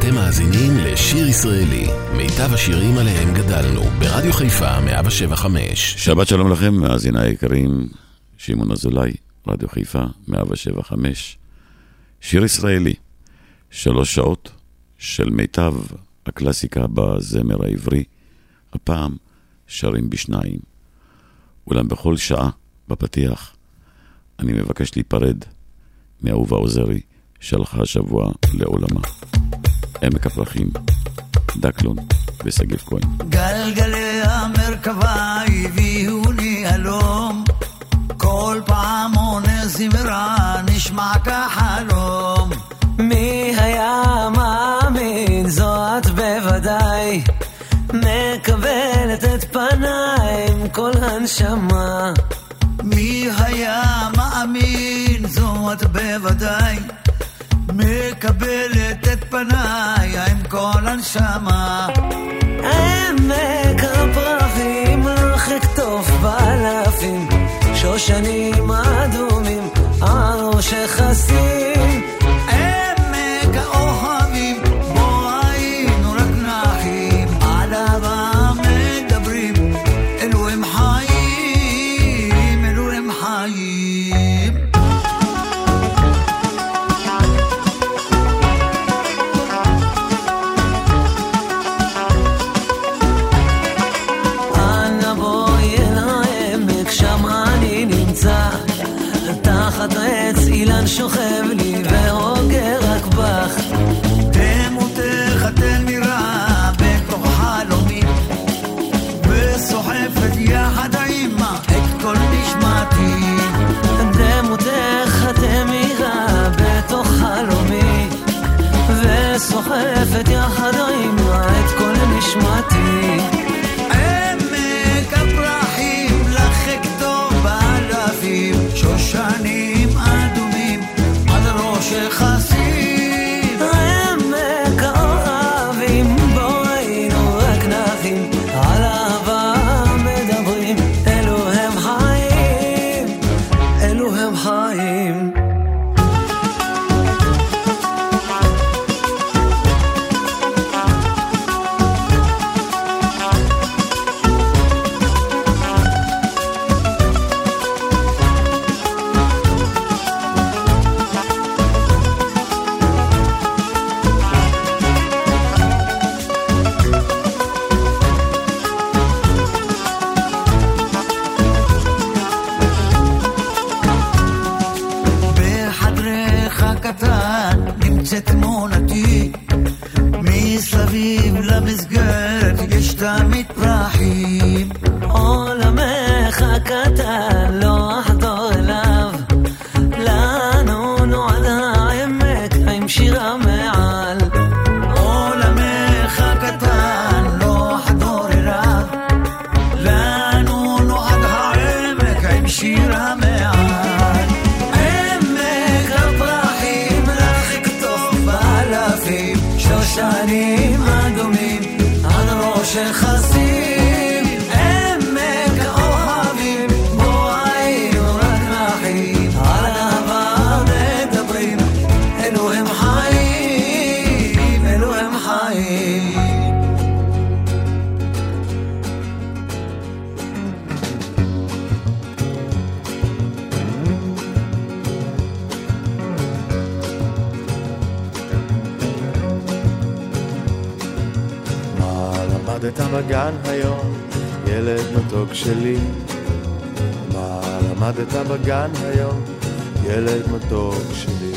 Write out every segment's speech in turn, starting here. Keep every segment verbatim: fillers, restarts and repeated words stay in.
אתם מאזינים לשיר ישראלי, מיטב השירים עליהם גדלנו, ברדיו חיפה מאה שבע חמש. שבת שלום לכם, מאזיני היקרים, שמעון אזולאי, רדיו חיפה מאה שבע חמש. שיר ישראלי, שלוש שעות של מיטב הקלאסיקה בזמר העברי, הפעם שרים בשניים. אולם בכל שעה בפתיח אני מבקש להיפרד מאהובה עוזרי, שלחה השבוע לעולמה. עמק הפרחים, דקלון וסגיב כהן. גלגלי המרכבה הביאו לי הלום, כל פעם עונה זמרה נשמע כחלום. מי היה מאמין זאת בוודאי, מקבלת את פניים כל הנשמה. מי היה מאמין זאת בוודאי, מקבלת את פניי עם כל הנשמה. עמק הפרחים מרחק טוב באלפים, שושנים אדומים על ראש החסים. עמק האוהבים בו היינו רק נחים, עליו המדברים אלו הם חיים, אלו הם חיים. שוכב לי והוגר רק בך, תמותך תן מירה בכוח חלומי, וסוחפת יחד אימה את כל נשמתי. תמותך תן מירה בתוך חלומי, וסוחפת יחד אימה את כל נשמתי. עמק הפרחים לחק טוב באלפים, שושנים שחסים. עמק האוהבים בו היינו רק נחים, על אהבה מדברים אלו הם חיים, אלו הם חיים. אתה בגן היום, ילד מתוק שלי, מה למדת בגן היום, ילד מתוק שלי?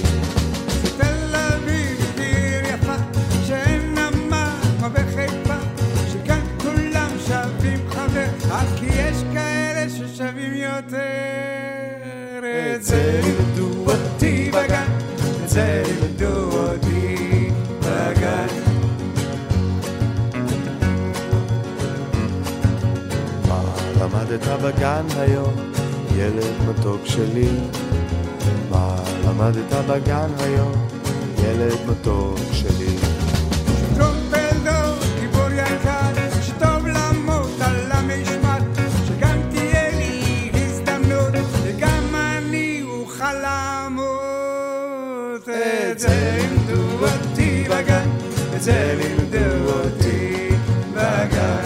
תל אביב עיר יפה שאין נמל כמו בחיפה, שכאן כולם שווים חבר, אך כי יש כאלה ששווים יותר. את זה לימדו אותי בגן, את זה לימדו אותי בגן. למדת בגן היום, ילד מתוק שלי, מה למדת בגן היום, ילד מתוק שלי? שטרומפלדור גיבור יקר, שטוב למות על המשמעת, שגם תהיה לי הזדמנות וגם אני אוכל לעמוד. את זה לימדו אותי בגן, את זה לימדו אותי בגן.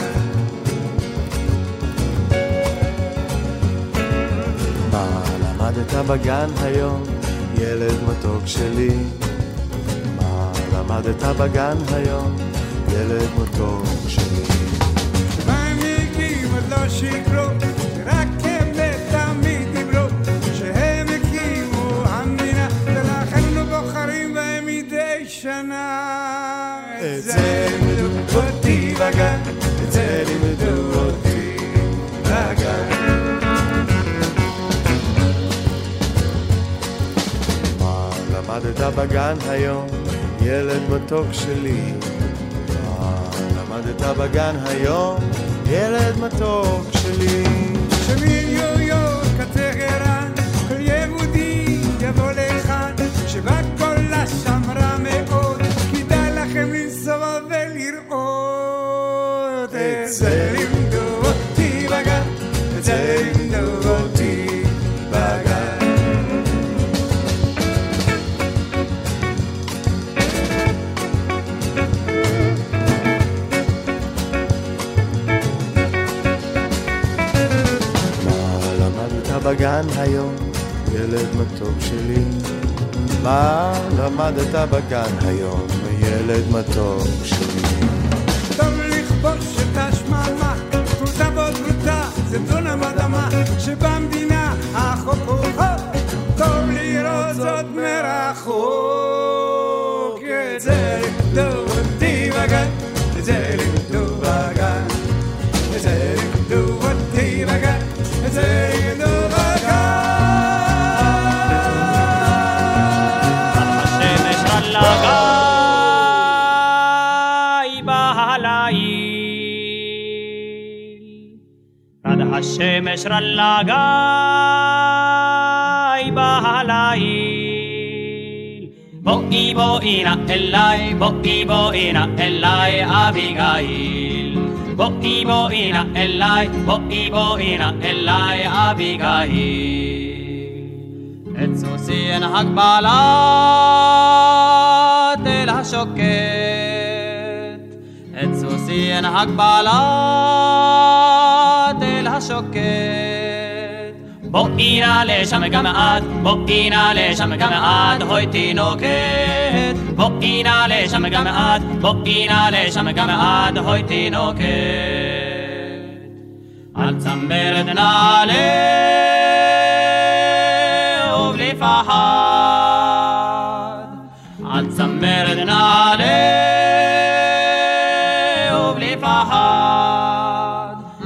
מה למדת בגן היום, ילד מתוק שלי? מה למדת בגן היום, ילד מתוק שלי? מים יגיעים עד לא שיקרו, רק הם לתמיד דיברו, שהם הקימו המדינה, ולאחרנו בוחרים בהם מדי שנה. את זה לימדו אותי בגן, את זה לימדו אותי בגן. מה למדת בגן היום, ילד מתוק שלי? למדת בגן היום, ילד מתוק שלי? שמיליו יורק הטהרן, כל יהודי יבוא לכאן, שבה כל השמרה מאוד, כדאי לכם לנסוע ולראות. את זה לימדו אותי בגן, את זה לימדו אותי בגן. בגן היום, ילד מתוק שלי? מה למדת בגן היום, ילד מתוק שלי? טוב לכבוש את השממה, פרוטה ועוד פרוטה, זה דונם אדמה שבמדינה החוקות, טוב לראות זאת מרחוק. את זה לימדו אותי בגן, את זה לימדו בגן, את זה לימדו אותי בגן, את זה לימדו. השמש רלה גיא בהליל, בואי בואי נא אליי, בואי בואי נא אליי אביגיל, בואי בואי נא אליי, בואי בואי נא אליי אביגיל. את סוסי אין הגבלת אל השוקט, את סוסי אין הגבלת השוקט, בואי נא לשם גם מעט, בואי נא לשם גם מעט, הוי תינוקת, בואי נא לשם גם מעט, בואי נא לשם גם מעט, הוי תינוקת. על צמרת נעלה ובלי פחד, על צמרת נעלה ובלי פחד,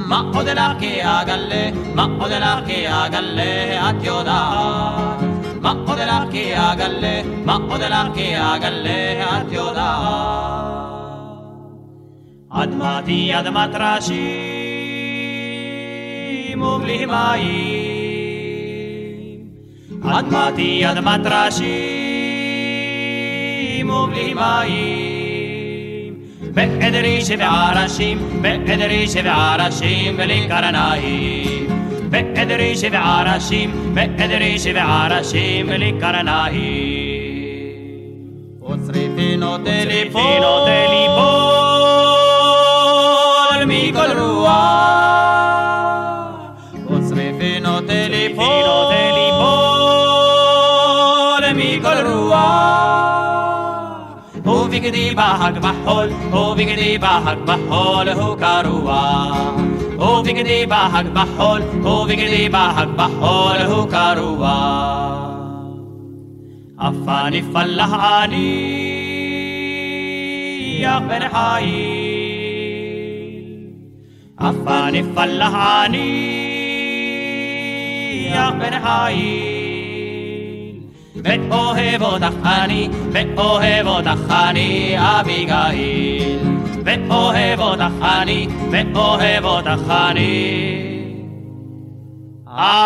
מה עוד לך כי אגלה, מה עוד לך כי אגלה, את יודעת, מה עוד לך כי אגלה, מה עוד לך כי אגלה, את יודעת. אדמתי אדמת רשים ובלי מים, אדמתי אדמת רשים ובלי מים, בעדרי שבעה ראשים, בעדרי שבעה ראשים בלי קרניים, בעדרי שבעה ראשים, בעדרי שבעה ראשים בלי קרניים. עוצרי פינו טליפול מכל רוח, עוצרי פינו טליפול מכל רוח, הוא בגדי בהק בחול, הוא בגדי בהק בחול, הוא קרוע, הוא בגדי בהק בחול, הוא בגדי בהק בחול, הוא קרוע. אפני פלח אני יא בן חיל, אפני פלח אני יא בן חיל, ואוהב אותך אני, ואוהב אותך אני אביגיל, ואוהב אותך אני, ואוהב אותך אני אביגיל.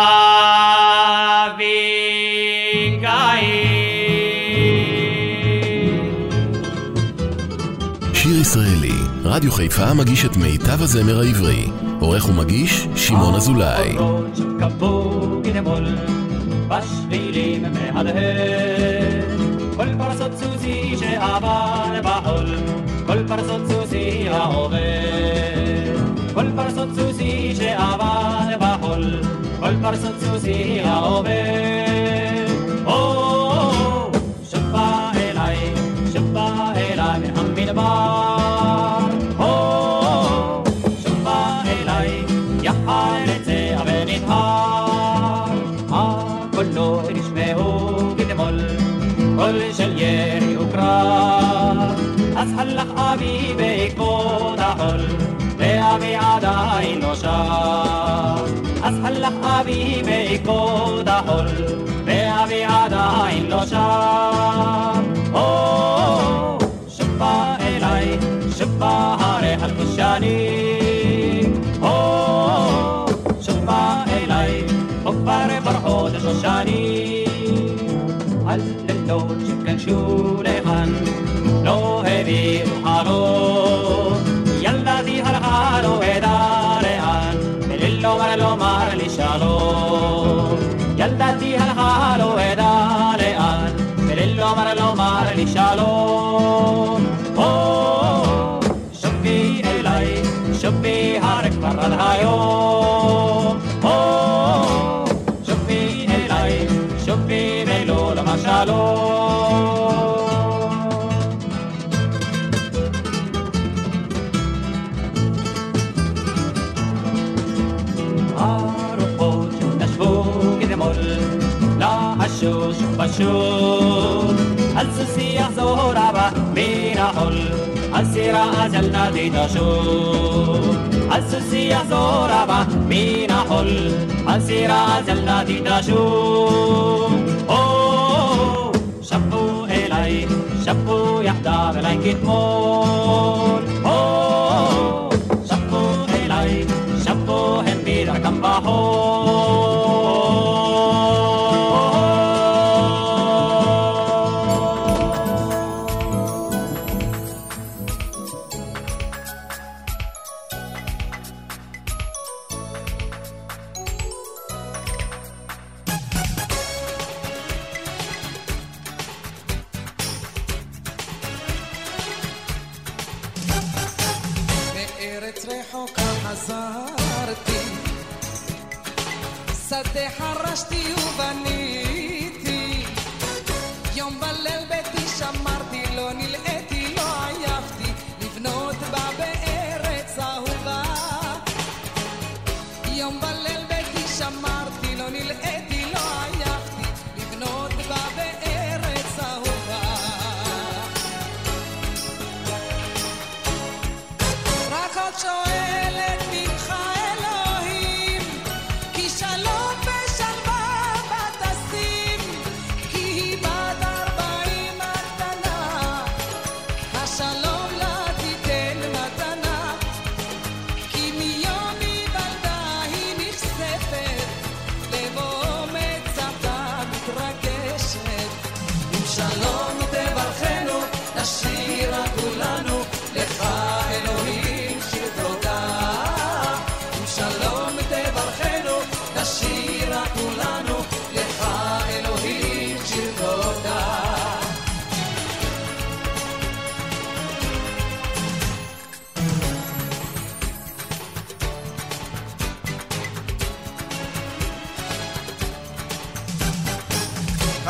שיר ישראלי, רדיו חיפה מגיש את מיטב הזמר העברי. עורך ומגיש שמעון אזולאי. בשבילים מהדהד כל פרסות סוזי שעבר בחול כל פרסון סוסי העובר, כל פרסון סוסי שעבד בחול, כל פרסון סוסי העובר. או, שבא אליי, שבא אליי המדבר, או, שבא אליי יחר את זה ונתהר. הכל לא נשמעו גדמול, כל של ירי וקרב, אז הלך אבי בעקבות החול, ואבי עדיין לא שב. אז הלך אבי בעקבות החול, ואבי עדיין לא שב. או, שבא אליי, שבא הרי הלכושני, או, שבא אליי, כבר ברחות השושני. הלילות שכנשו לכאן לא הביאו חלום, ילדתי הלכה לא ידעה לאן, וללומר לומר לי שלום. ילדתי הלכה לא ידעה לאן, וללומר לומר לי שלום. או, שבי אליי, שבי הרי כבר על היום, או, שבי אליי, שבי ולא למה שלום. שוש פשוט על סוסי יחזור אבא מן החול, על סירה אג'ל נדי תשוט. על סוסי יחזור אבא מן החול, על סירה אג'ל נדי תשוט. או, שבו אליי, שבו יחדיו אליי כתמול, או, שבו אליי, שבו הם בדרכם בחול.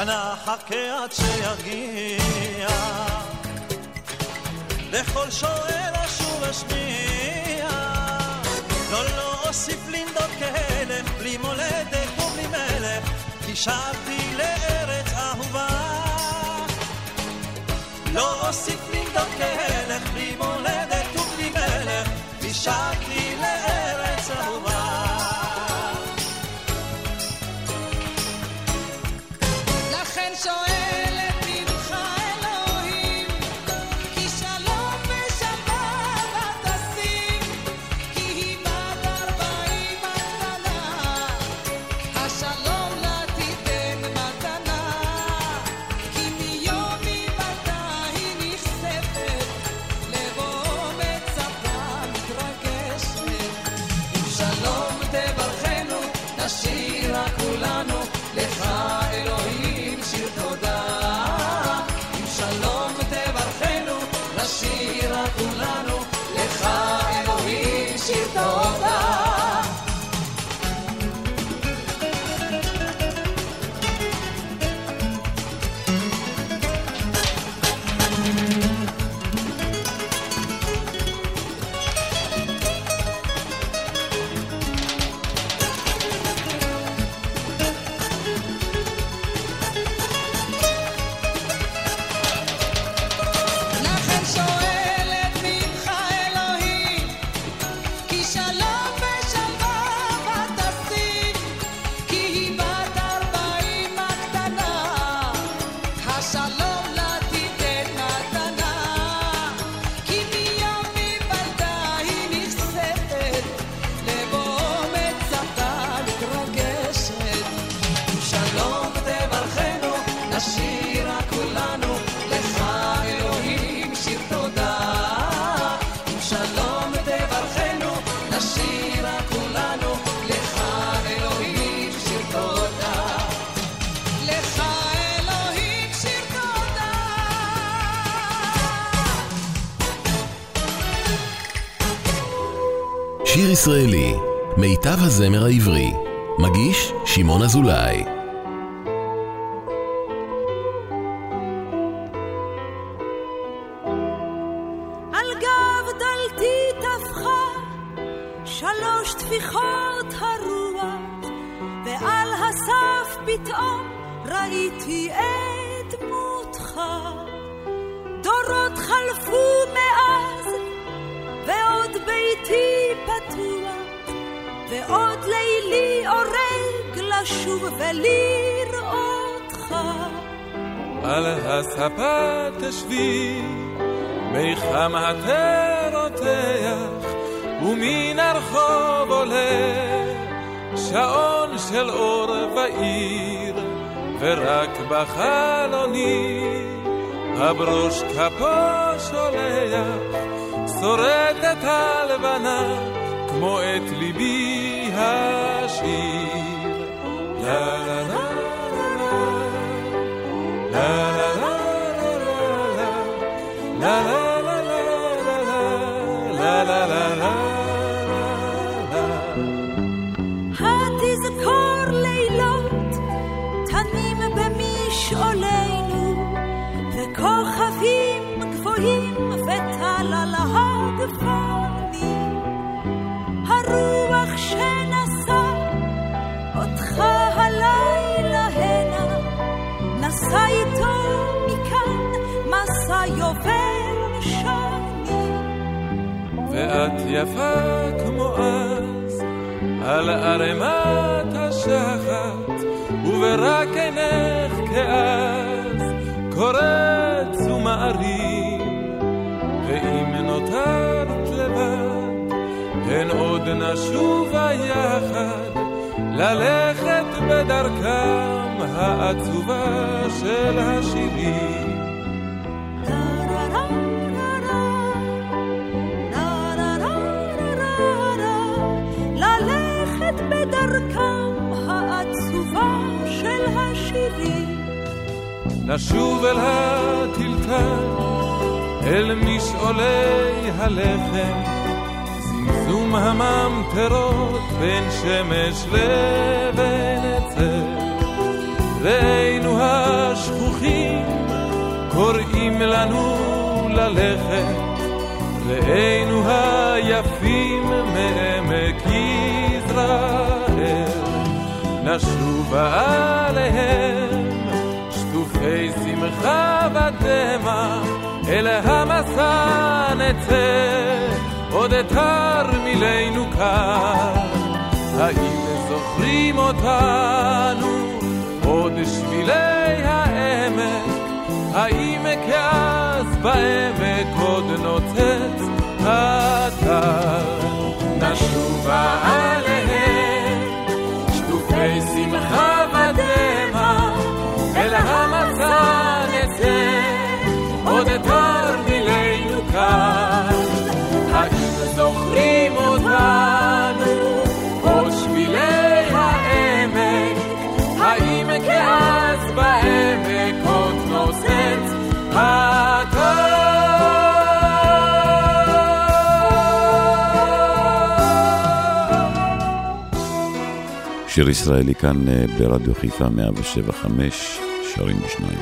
נחכה עד שיגיע לכל שואל אשור השמיע, לא לא אוסיף לנדות כהלם, בלי מולדת ובלי מלך, כי שבתי לארץ אהובה. לא אוסיף לנדות כהלם, בלי מולדת ובלי מלך, כי שבתי לארץ אהובה. שירה כולנו, לך אלוהים שיר תודה. שיר ישראלי, מיטב הזמר העברי, מגיש שמעון אזולאי. על גב דלתי תפחה שלוש תפיחות הרוח, ועל הסף פתאום ראיתי את דמותך. דורות חלפו מאז ועוד ביתי פתוח, ועוד לילי אורג לשוב ולראותך. על הספה תשבי, מי חם התרותח, ומן הרחוב עולה שעון של אור ועיר, ורק בחלוני הברוש כפו שולח, שורד את הלבנה כמו את ליבי השיר. לה לה לה לה לה לה לה לה לה לה. התזכור לילות תנים במשעולנו, וכוכבים גבוהים וטל על הגפנים. הרוח שנסע אותך הלילה הנה, נסע איתו מכאן מסע יובל שנים. ואת יפה כמו אז על ערמת השחת, וברק עינך כאז קורץ ומערים, ואם נותרת לבד הן עוד נשוב יחד ללכת בדרכם העצובה של השירים. ללכת בדרכם העצובה של השירים. נשוב אל הטלטל, אל משעולי הלחם, זום הממטרות בין שמש לבין עצר, ראינו השכוחים קוראים לנו ללכת, ראינו היפים מעמק יזרעאל. נשוב עליהם שטופי שמחה ודמע, אל המסע נצא עוד אתר מילינו קר. האם זוכרים אותנו עוד שבילי העמק? האם כאז בעמק עוד נוצץ אתר? נשובה עליהם שטופי שמחה ודמע, אל המצע נצא עוד אתר מילינו קר. זוכרים אותנו עוד שבילי העמק? האם כאז בעמק עוד נוסץ הכל? שיר ישראלי כאן ברדיו חיפה מאה שבע חמש, שרים בשניים.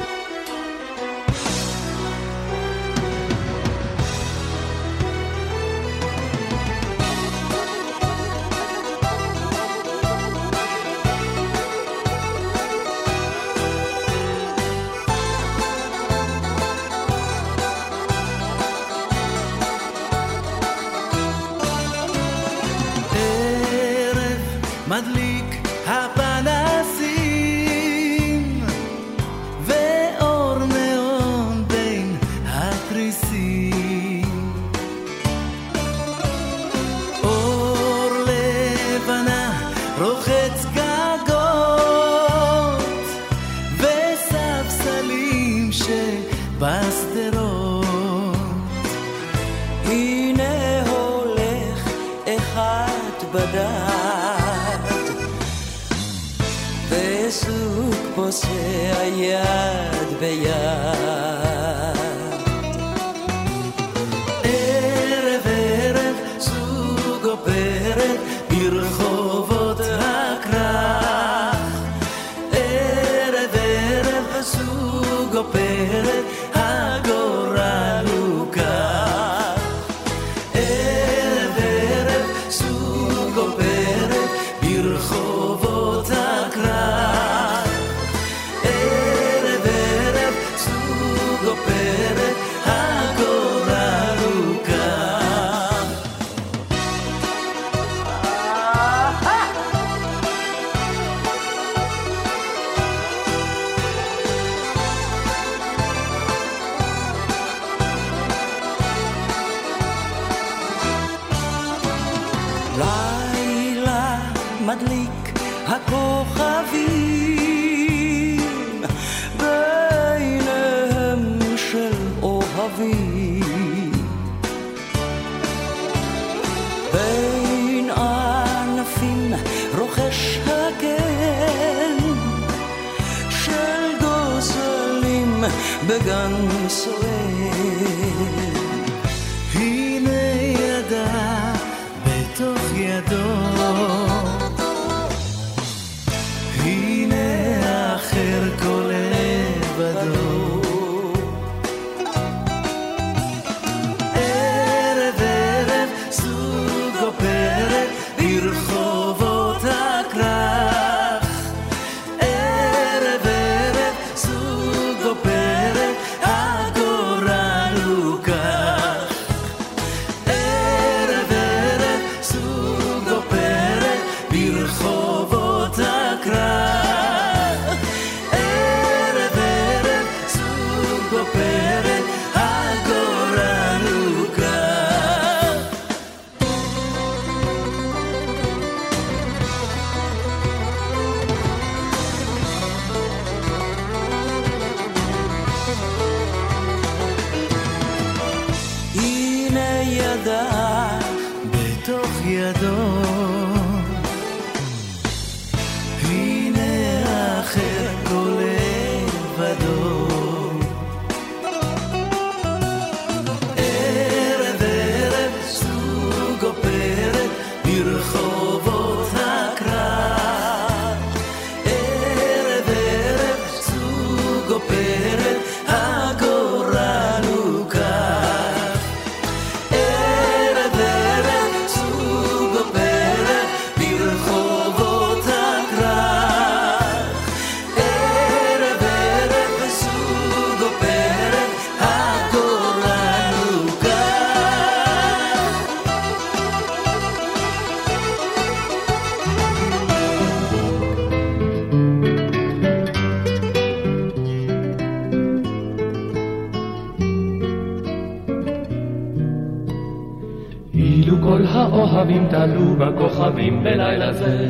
האוהבים תלו בכוכבים בלילה זה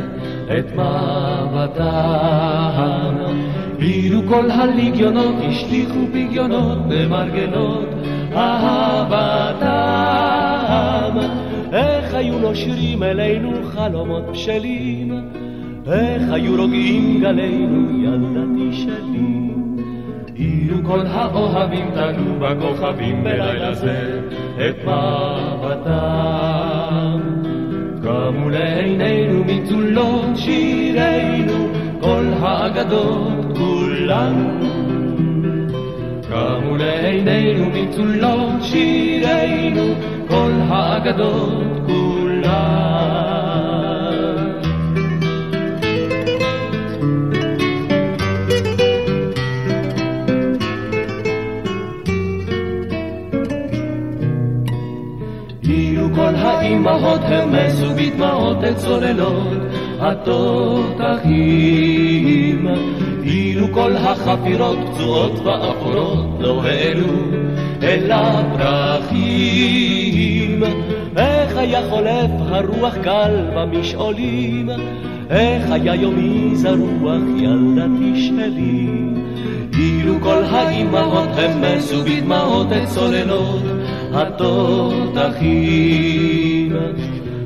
את מבטם, אילו כל הליגיונות השתיקו פגיונות במרגלות אהבתם. איך היו נושרים אלינו חלומות בשלים, איך היו רוגעים גלינו ילדתי שלי. אילו כל האוהבים תלו בכוכבים בלילה זה את מבטם, קמו לעינינו מצולות שירי האגדות כולן קמו לעינינו מצולות שירנו, כל האגדות כולן. אילו כל האימהות הרמסו בדמעות את צוללות התותחים, אילו כל החפירות פצועות ואפורות לא העלו אל הפרחים, איך היה חולף הרוח קל במשעולים, איך היה יומי זרוח ילדתי שלי, אילו כל האימהות המסו בדמעות את צוללות התותחים,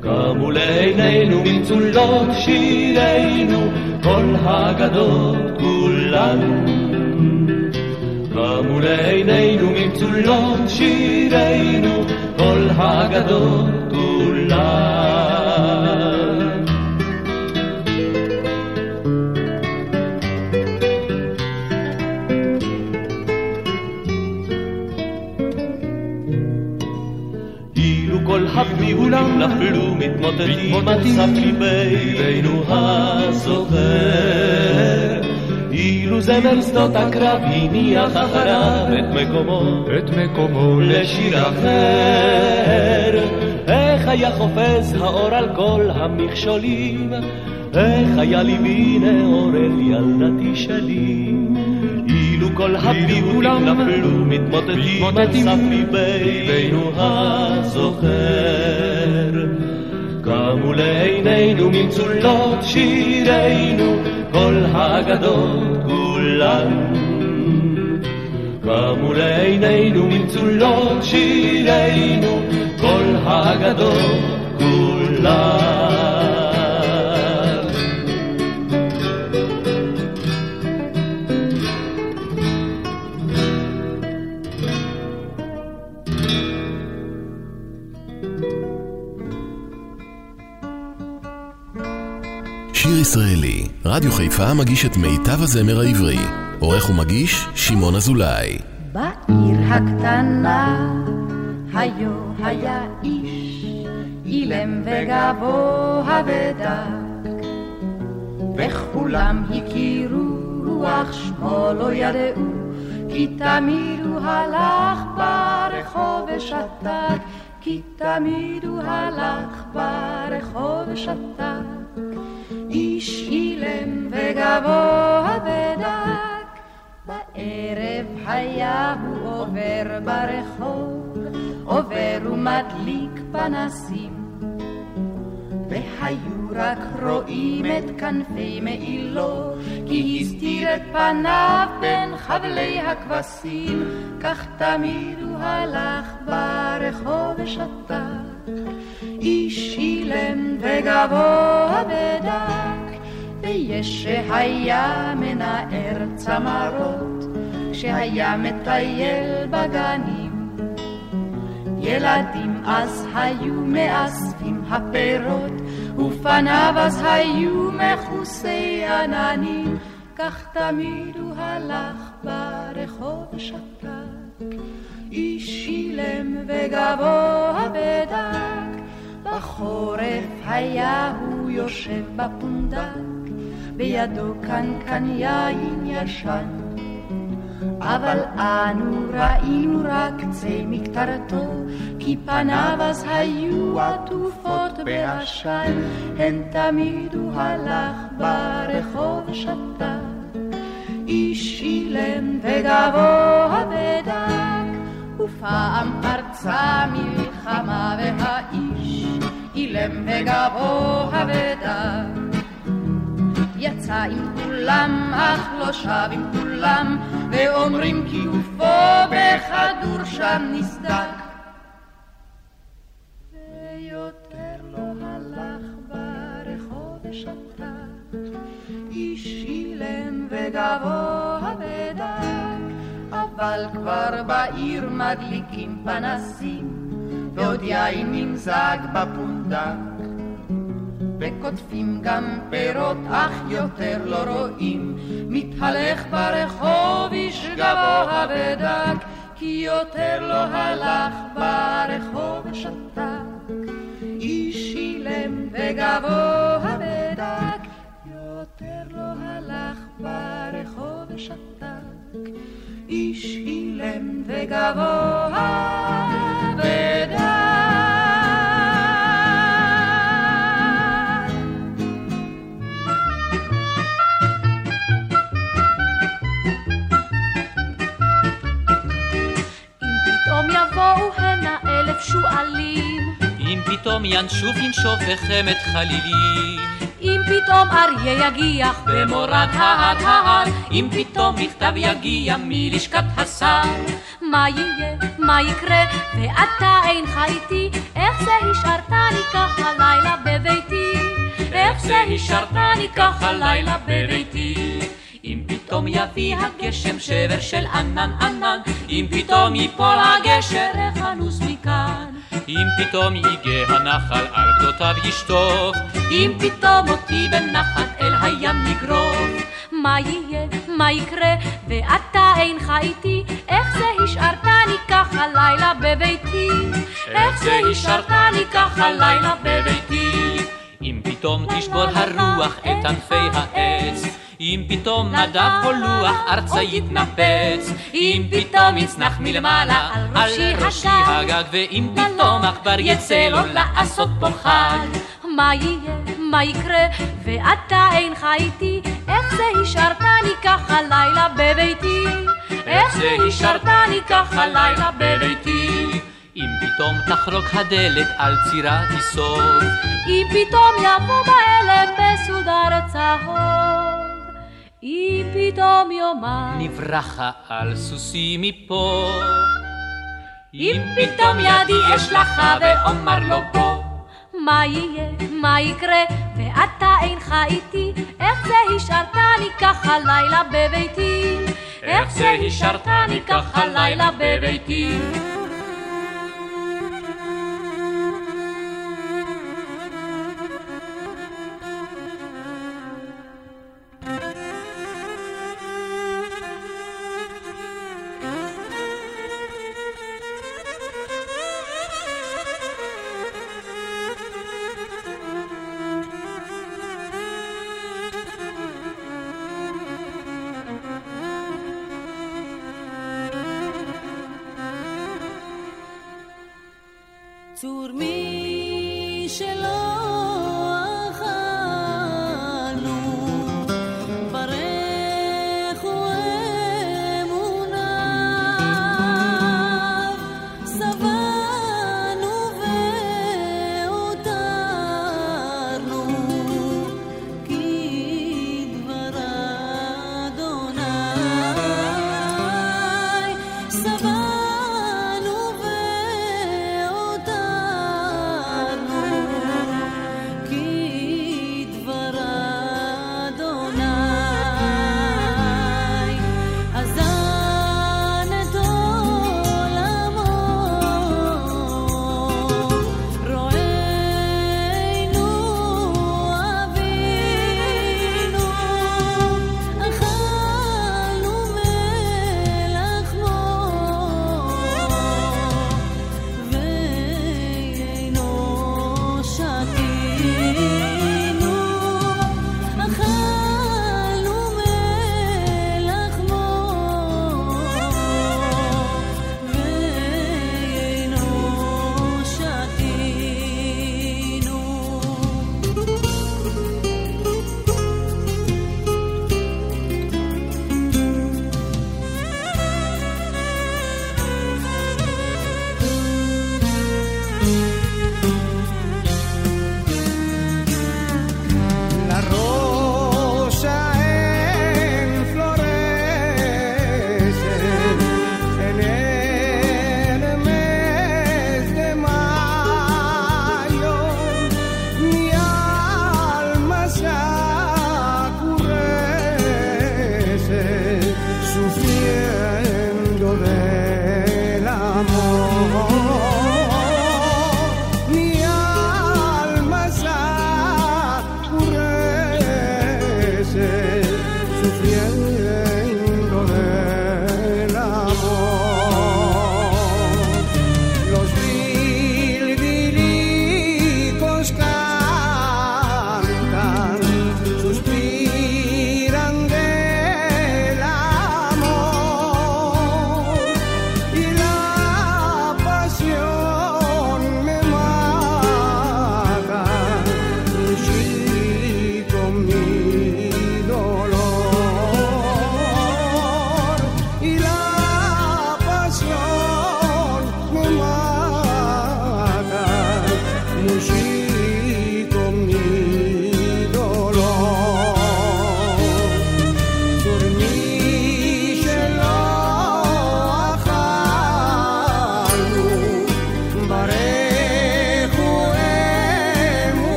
קמו לעינינו מצולות שירנו, כל האגדות כולן. קמו לעינינו מצולות שירנו, כל האגדות כולן. אילו כל חפי אולם נפלו מתמודדים סף ליבנו הסוחר, אילו זמר שדות הקרב הניח אחריו את מקומו, את מקומו לשיר אחר, איך היה חופז האור על כל המכשולים, איך היה ליבי נאור אל ילדתי שלי, אילו כל הביאולם נפלו מתמודדים סף ליבנו הסוחר, קמו לעינינו מצולות שירנו, כל האגדות כולן. קמו לעינינו מצולות שירנו, כל האגדות כולן. שיר ישראלי, רדיו חיפה מגיש את מיטב הזמר העברי. עורך ומגיש שמעון אזולאי. בעיר הקטנה היו היה איש, אילם וגבוה ודק, וכולם הכירו, רוח שמו לא ידעו, כי תמיד הוא הלך ברחוב ושתק, כי תמיד הוא הלך ברחוב ושתק. איש אילם וגבוה ודק, בערב היה הוא עובר ברחוב, עובר ומדליק פנסים, והיו רק רואים את כנפי מעילו, כי הסתיר את פניו בין חבלי הכבשים, כך תמיד הוא הלך ברחוב ושתק. איש אילם וגבוה בדק, ויש שהיה מנער צמרות, כשהיה מטייל בגנים, ילדים אז היו מאספים הפירות, ופניו אז היו מחוסי עננים, כך תמיד הוא הלך ברחוב ושתק. איש אילם וגבוה בדק, בחורף היה הוא יושב בפונדק, בידו קנקן יין ישן, אבל אנו ראינו רק קצה מקטרתו, כי פניו אז היו עטופות בעשן, הן תמיד הוא הלך ברחוב ושתק. איש אילם וגבוה בדק, ופעם פרצה מלחמה והאיש אילם וגבוה בדק יצא עם כולם, אך לא שב עם כולם, ואומרים כי גופו בחדור שם נסדק, ויותר לא הלך ברחוב ושתק. איש אילם וגבוה בדק, אבל כבר בעיר מדליקים פנסים, ועוד יין נמזג בפונדק, וקוטפים גם פירות, אך יותר לא רואים. מתהלך ברחוב איש גבוה ודק, כי יותר לא הלך ברחוב השתק. איש אילם וגבוה ודק, יותר לא הלך ברחוב השתק. איש אילם וגבוה ודק. שואלים, אם פתאום ינשוף ינשוף וחמת חלילים, אם פתאום אריה יגיח במורד ההר, אם פתאום מכתב יגיע מלשכת השר, מה יהיה, מה יקרה, ואתה אינך איתי, איך זה השארתני כך הלילה בביתי, איך זה השארתני כך הלילה בביתי. אם פתאום יביא הגשם שבר של ענן ענן, אם פתאום ייפול הגשר איך ננוס מכאן, אם פתאום ייגה הנחל על גדותיו ישטוף, אם פתאום אותי בנחת אל הים יגרוף, מה יהיה, מה יקרה, ואתה אינך איתי, איך זה השארתני כך הלילה בביתי, איך זה השארתני כך הלילה בביתי. אם פתאום תשבור הרוח את ענפי העץ, אם פתאום נדף כל לוח ארצה יתנפץ, אם פתאום יצנח מלמעלה על ראשי הגג, ואם פתאום עכבר יצא לו לעשות פה חג, מה יהיה, מה יקרה, ואתה אינך איתי, איך זה השארתני כך הלילה בביתי, איך זה השארתני כך הלילה בביתי. אם פתאום תחרוק הדלת על צירת הסוף, אם פתאום יבוא באלם בסודר צהוב, אם פתאום יאמר נברחה על סוסי מפה, אם פתאום ידי אשלחה ואומר לו בוא, מה יהיה, מה יקרה, ואתה אינך איתי, איך זה השארתני כך הלילה בביתי, איך זה השארתני כך הלילה בביתי.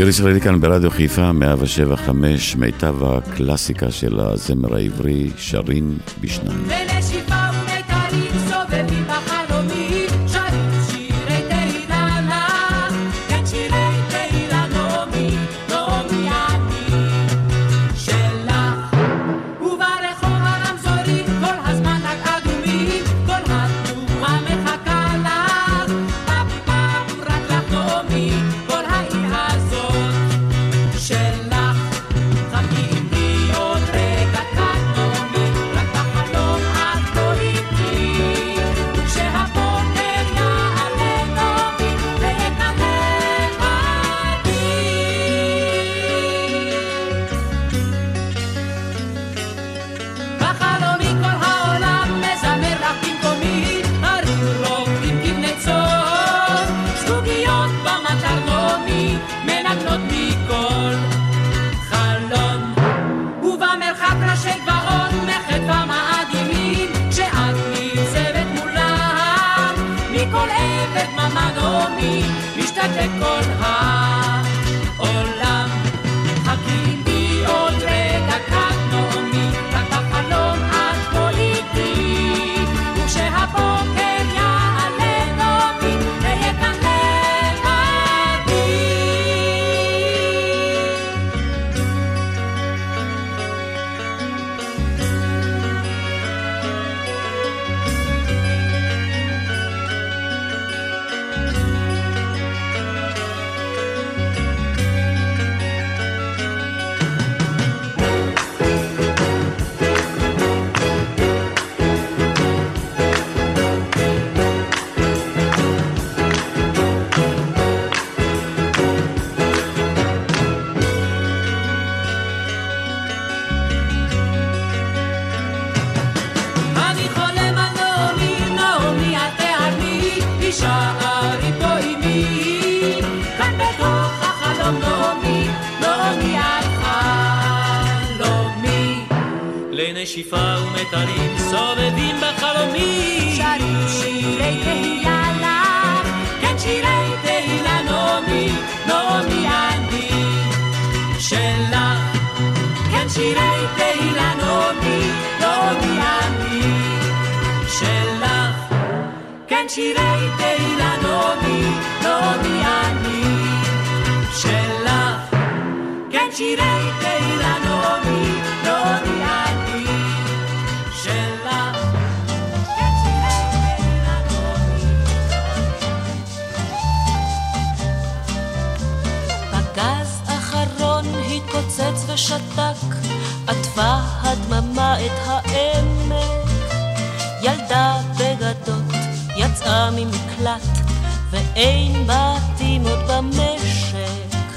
שיר ישראלי כאן ברדיו חיפה מאה שבע נקודה חמש, מיטב הקלאסיקה של הזמר העברי, שרים בשניים. ונשיפה ומיתרים סובבים בחלומים, שרים שירי תהילנה, כן שירי תהילה נעמי, נעמי אני שלך. וברחוב הרמזורים כל הזמן האדומים, כל התנועה מחכה לך, בפיפה ורק לך נעמי, כל העיר הזאת שלך. חכים לי עוד רגע כאן נעמי, רק בחלום את קוראתי, כשהבוקר יעלה נעמי ונעלה עדי. בחלומי כל העולם מזמר לך במקומי, הרים רוקדים כנצות, זגוגיות במטר נעמי מנגנות מכל חלון. ובמרחק ראשי גבעות מחטבם האדומים, כשאת ניצבת מולם, מכל עבר דממה נעמי משתתק כל העולם. חכי לי עוד רגע כאן נעמי, רק בחלום את קוראתי, וכשהבוקר יעלה נעמי תהיה כאן לבדי. אני חולם על נעמי, נעמי את תיעלמי, תישארי פה עימי, כאן בתוך החלום נעמי, נעמי את חלומי. לנשיפה ומטרים סובבים בחלומי, שרים שירי תהילה לך, כן שירי תהילה נעמי, נעמי אני שלך. כן שירי תהילה נעמי, נעמי אני שלך. כן שירי תהילה נעמי, נעמי אני שלך. כן שירי תהילה נעמי, נעמי אני שלך. כן שירי תהילה נעמי. פגז אחרון התפוצץ ושתק, עטפה הדממה את העמק. ילדה בגדות יצאה ממקלט, ואין בתים עוד במשק.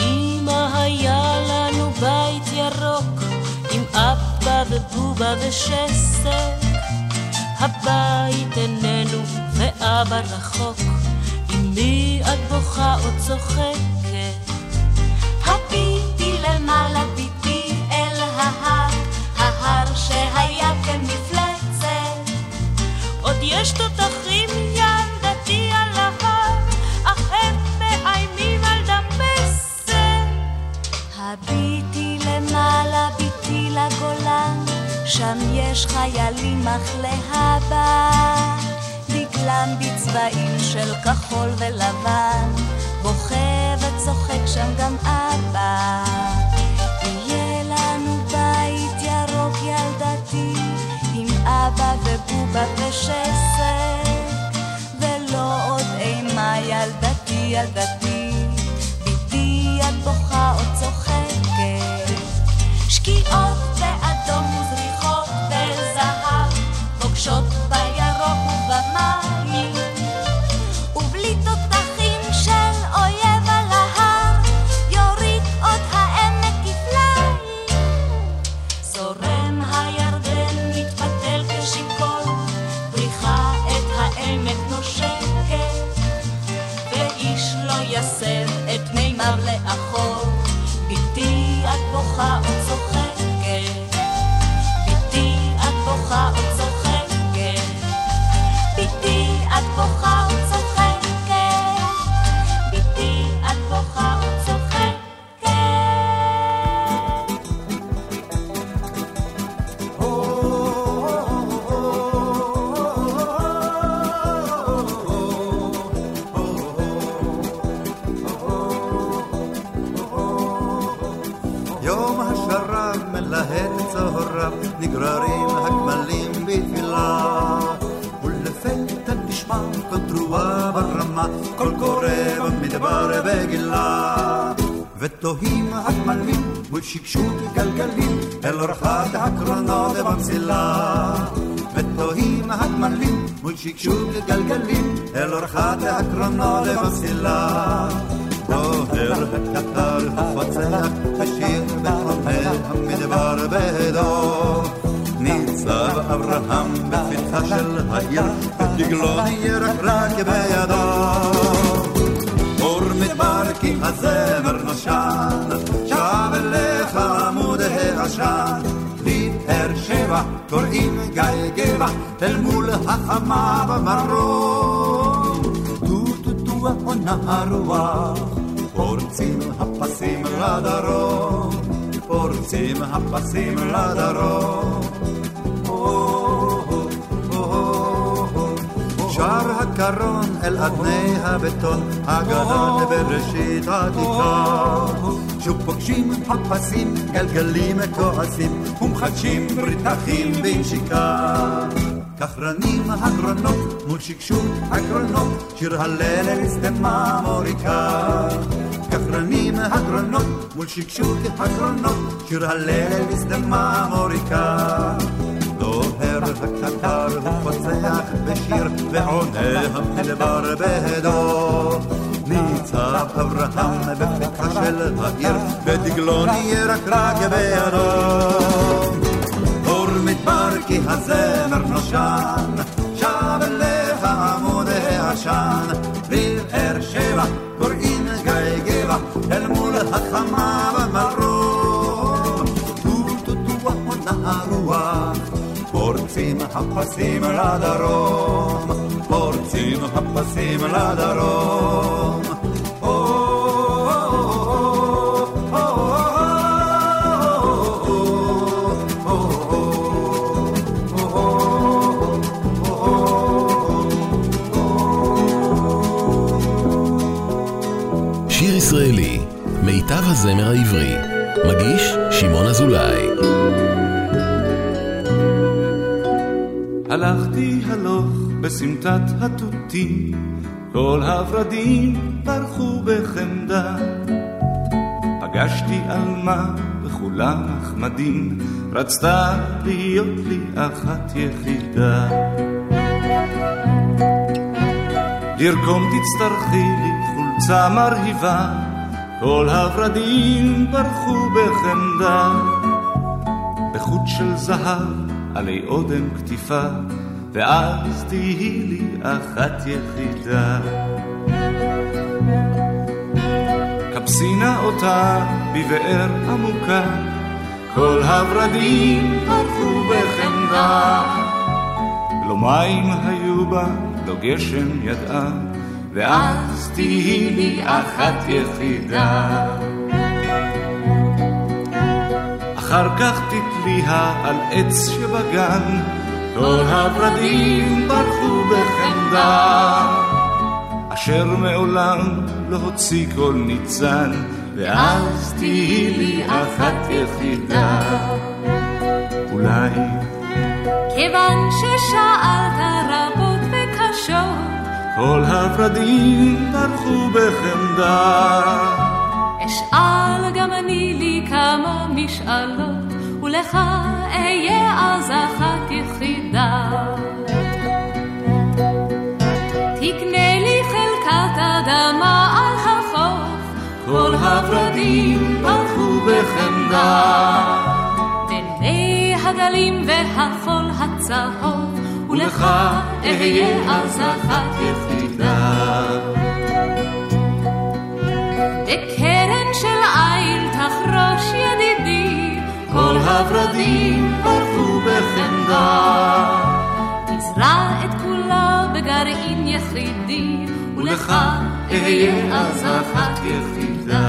אמא היה לנו בית ירוק, עם אבא ובובה ושסק. הבית איננו ואבא רחוק, עם מי את בוכה עוד צוחקת? הביתי למעלה, ביתי אל ההר, ההר שהיה כמפלצת. עוד יש תותחים ילדתי על ההר, אך הם מאיימים על דמשק. הביתי למעלה, ביתי לגולן, שם יש חיילים אך להבא, דגלם בצבעים של כחול ולבן, בוכה וצוחק שם גם אבא. יהיה לנו בית ירוק ילדתי, עם אבא ובובה ושסק, ולא עוד אימה ילדתי ילדתי, ביתי את בוכה עוד צוחקת. שקיעות באדום וזריחות בזהב, פוגשות בירוק ובמים, ובלי תותחים של אויב על ההר, יוריד עוד העמק כפליים. זורם הירדן מתפתל כשיכול, פריחה את העמק נושקת, ואיש לא יפה צהרב נגררים הגמלים בתפילה ולפתע תשמע קטרועה ברמה קול קורא במדבר בגילה ותוהים הגמלים מול שקשות גלגלים אל רחת הקרונות במסילה ותוהים הגמלים מול שקשות גלגלים אל רחת הקרונות במסילה דוהר הקטר הפצח השיר בחומר המדבר בהדור ניצב אברהם בפתחה של העיר ודגלו ירק רק בידו אור מדבר כי הזמר נושן שב אליך עמוד העשן לבאר שבע קוראים גיא גבע אל מול החמה במרום טו-טו-טו העונה הרוח פורצים הפסים לדרום פורצים הפסים לדרום שר הקרון אל אדני הבטון הגדול בראשית עתיקה שוב פוגשים הפסים גלגלים כועסים ומחדשים בריתכים בנשיקה כך רנים הגרונות מול שקשות הגרונות שיר הלל סתמה מוריקה כך רנים הגרונות מול שקשות הגרונות שיר הלל סתמה מוריקה דוהר הקטר ופצח בשיר ועונה המדבר בהדו ניצב אברהם בפתחה של העיר ודגלו ירק רק בידו אור מדבר כי הזמר נושן שב אליך עמוד העשן בבאר שבע קוראים גיא גבע אל מול החמה במרום טו-טו-טו העונה הרוח פורצים הפסים לדרום פורצים הפסים לדרום או או או שיר ישראלי מיטב הזמר העברי מגיש שמעון אזולאי הלכתי הלוך בסמטת התותים כל הורדים פרחו בחמדה פגשתי אלמה וכולם נחמדים רצתה להיות לי אחת יחידה לרקום תצטרכי לי חולצה מרהיבה כל הורדים פרחו בחמדה בחוט של זהב עלי אודם כתיפה ואז תהי לי אחת יחידה קפסינה אותה בבאר עמוקה כל הורדים פרחו בחמדה לא מים היו בה, לא גשם ידעה ואז תהי לי אחת יחידה אחר כך תתליה על עץ שבגן כל הורדים ברחו בחמדה אשר מעולם לא הוציא כל ניצן ואז תהי לי אחת יחידה אולי כיוון ששאלת רבות וקשות כל הורדים ברחו בחמדה אשאל גם אני לי כמה משאלות ולך אהיה אז אחת יחידה תקנה לי חלקת אדמה על החוף כל הורדים ברחו בחמדה דלי הגלים והחול הצהוב ולך אהיה אז אחת יחידה בקרן של עיל תחרוש ידידי כל הורדים ברחו בחמדה תזרע את כולה בגרעין יחידי ולך אהיה אז אחת יחידה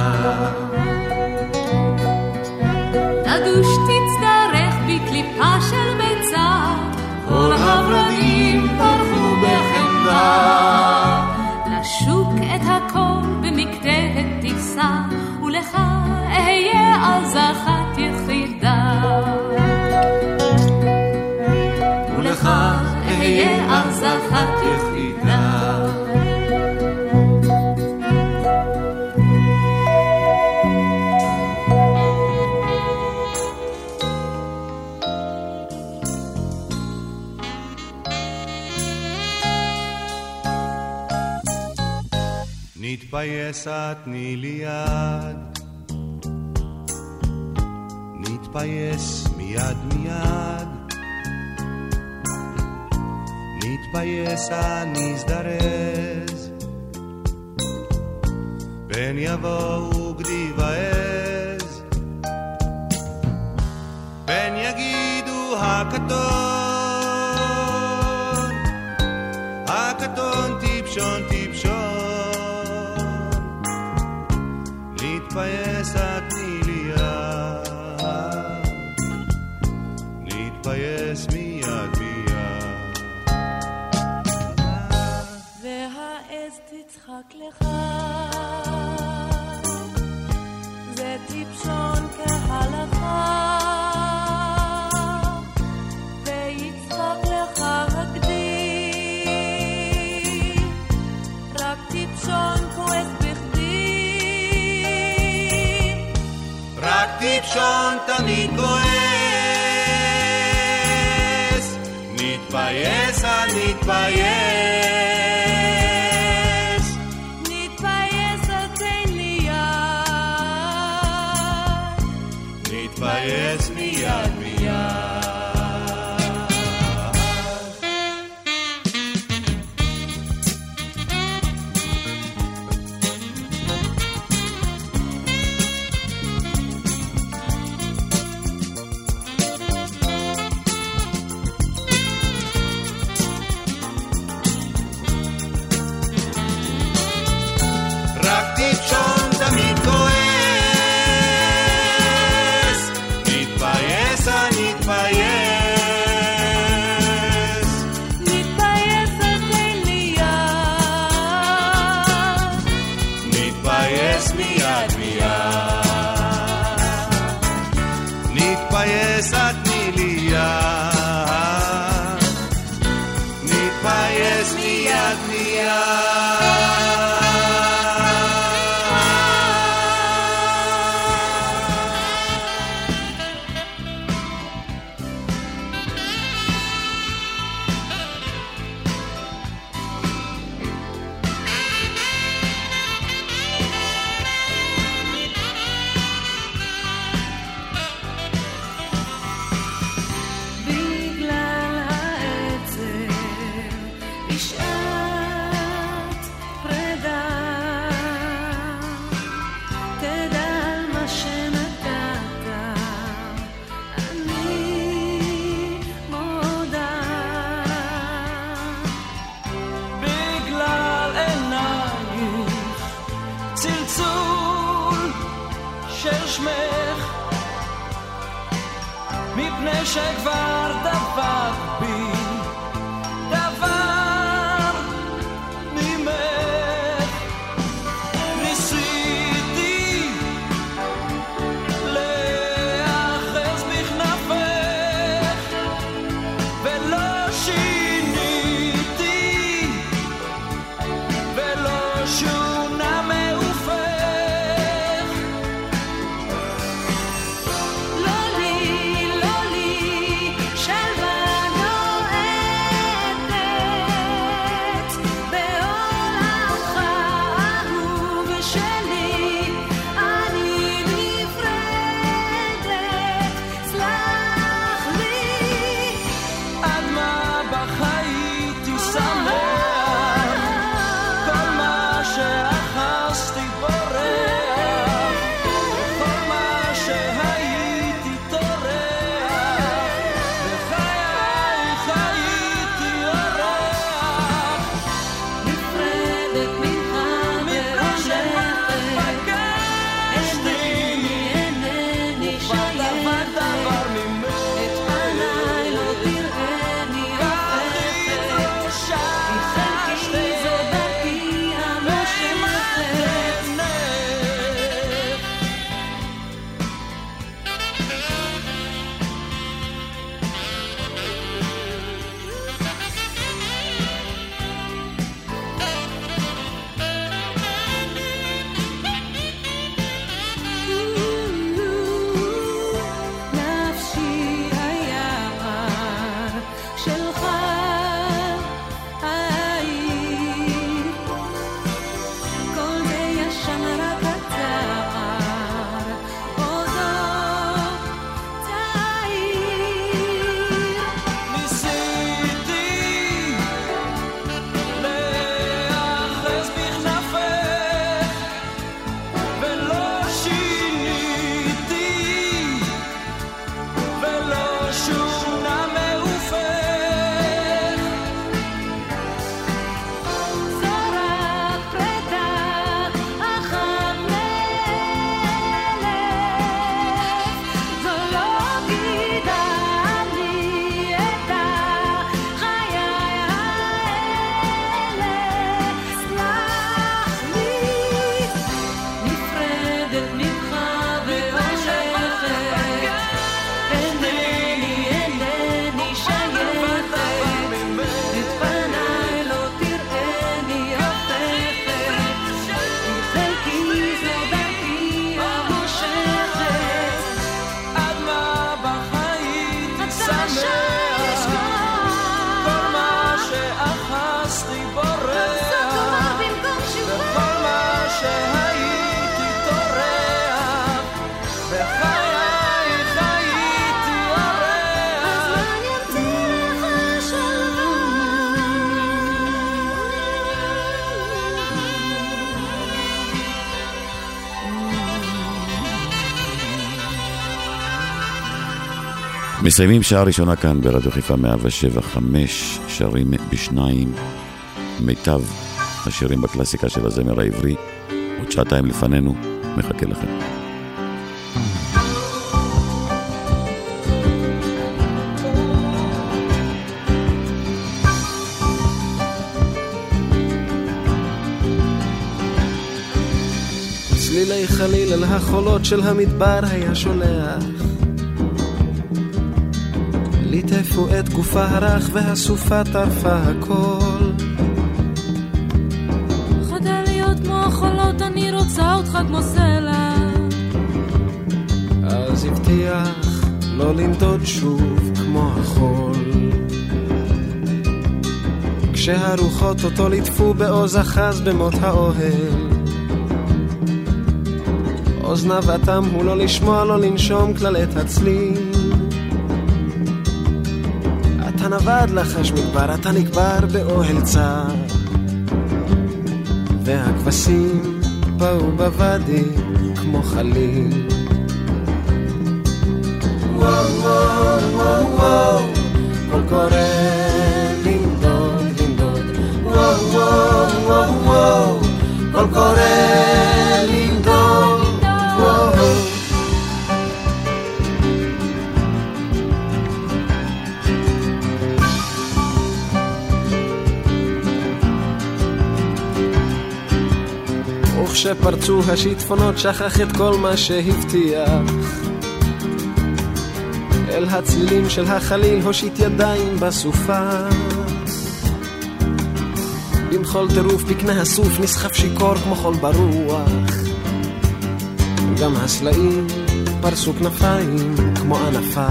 לדוש תצטרך בקליפה של ביצה כל הורדים ברחו בחמדה לשוק את הכל במקדרת טיסה ולך אהיה אז אחת יחידה תהיה ארצחת יחידה. נתפייסת תני לי יד, נתפייס מיד מיד, נתפייס הנזדרז, פן יבואו גדי ועז, פן יגידו הקטון, הקטון טיפשון טיפשון, נתפייס תני לי יד, נתפייס מיד מיד, והעז תצחק לך, זה טיפשון כהלכה, ויצחק לך הגדי, רק טיפשון כועס טיפשון תמיד כועס, נתפייס אל נתפייס, נתפייס אל תן לי יד, נתפייס מיד מיד. מסיימים שעה ראשונה כאן ברדיו חיפה מאה שבע חמש, שרים בשניים, מיטב השירים בקלאסיקה של הזמר העברי. עוד שעתיים לפנינו, מחכה לכם. צלילי חליל על החולות של המדבר היה שולח, ליטפו את גופה הרך והסופה טרפה הכל. חדל להיות כמו החולות, אני רוצה אותך כמו סלע. אז הבטיח לא לנדוד שוב כמו החול. כשהרוחות אותו ליטפו בעוז אחז במות האוהל. אוזניו התם הוא לא לשמוע, לא לנשום כלל את הצליל. אתה נבד לחש מדבר, אתה נקבר באוהל צר, והכבשים באו בוואדי כמו חליל. וואו וואו וואו וואו, כל קורא לנדוד לנדוד. וואו וואו וואו וואו, כל קורא לנדוד. וכשפרצו השיטפונות שכח את כל מה שהבטיח, אל הצלילים של החליל הושיט ידיים בסופה. במחול טירוף בקנה הסוף נסחף שיקור כמו חול ברוח, גם הסלעים פרסו כנפיים כמו ענפה.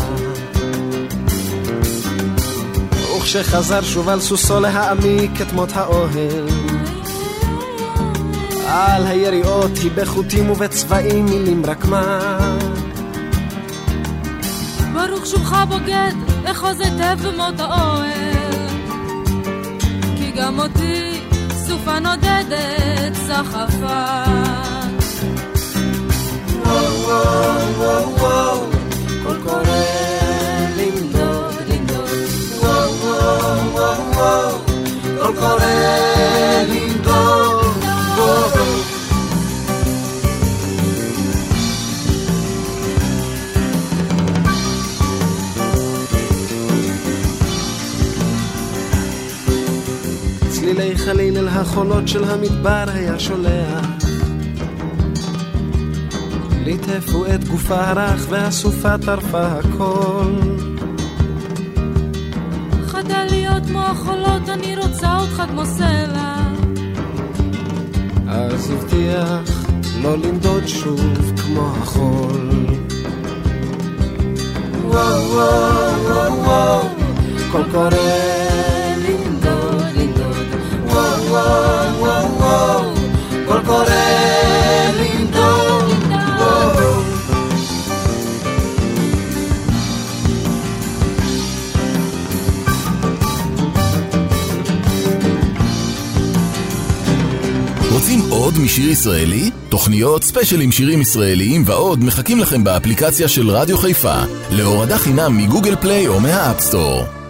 וכשחזר שוב על סוסו להעמיק את מות האוהל, על היריעות היא בחוטים ובצבעים מילים רק מה. ברוך שובך בוגד, אחוז היטב במות האוהל, כי גם אותי סופה נודדת סחפה. Wow, wow, wow, kol kore lindo, lindo. Wow, wow, wow, wow, kol kore lindo, lindo. צלילי חליל אל החולות של המדבר היה שולח, ליטפו את גופה הרך והסופה טרפה הכל. חדל להיות כמו החולות, אני רוצה אותך כמו סלע. אז הבטיח לא לנדוד שוב כמו החול. וואו וואו וואו וואו, כל קורא לנדוד לנדוד. וואו וואו וואו וואו, כל קורא לנדוד. רוצים עוד משיר ישראלי? תוכניות, ספיישלים, שירים ישראליים ועוד מחכים לכם באפליקציה של רדיו חיפה, להורדה חינם מגוגל פליי או מהאפסטור.